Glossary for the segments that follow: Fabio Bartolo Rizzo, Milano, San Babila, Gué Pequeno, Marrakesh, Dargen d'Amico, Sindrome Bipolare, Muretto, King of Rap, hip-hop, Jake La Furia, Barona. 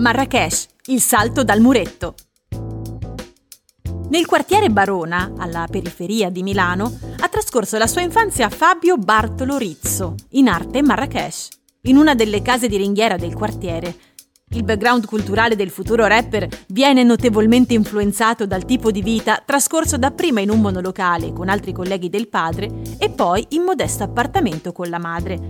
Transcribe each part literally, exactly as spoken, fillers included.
Marrakesh, il salto dal muretto. Nel quartiere Barona, alla periferia di Milano, ha trascorso la sua infanzia Fabio Bartolo Rizzo, in arte Marrakesh, in una delle case di ringhiera del quartiere. Il background culturale del futuro rapper viene notevolmente influenzato dal tipo di vita trascorso dapprima in un monolocale con altri colleghi del padre e poi in modesto appartamento con la madre.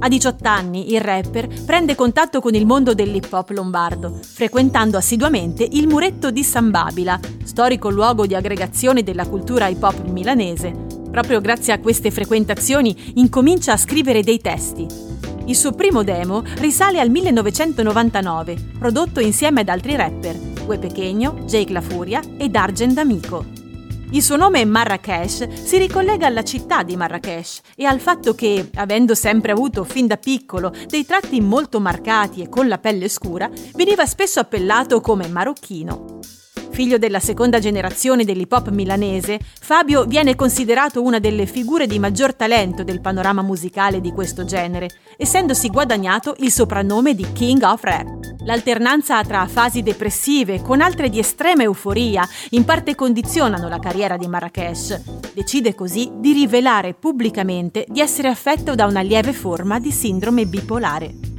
A diciotto anni il rapper prende contatto con il mondo dell'hip hop lombardo, frequentando assiduamente il Muretto di San Babila, storico luogo di aggregazione della cultura hip hop milanese. Proprio grazie a queste frequentazioni incomincia a scrivere dei testi. Il suo primo demo risale al millenovecentonovantanove, prodotto insieme ad altri rapper, Gué Pequeno, Jake La Furia e Dargen d'Amico. Il suo nome Marrakesh si ricollega alla città di Marrakesh e al fatto che, avendo sempre avuto fin da piccolo dei tratti molto marcati e con la pelle scura, veniva spesso appellato come marocchino. Figlio della seconda generazione dell'hip hop milanese, Fabio viene considerato una delle figure di maggior talento del panorama musicale di questo genere, essendosi guadagnato il soprannome di King of Rap. L'alternanza tra fasi depressive con altre di estrema euforia in parte condizionano la carriera di Marrakesh. Decide così di rivelare pubblicamente di essere affetto da una lieve forma di sindrome bipolare.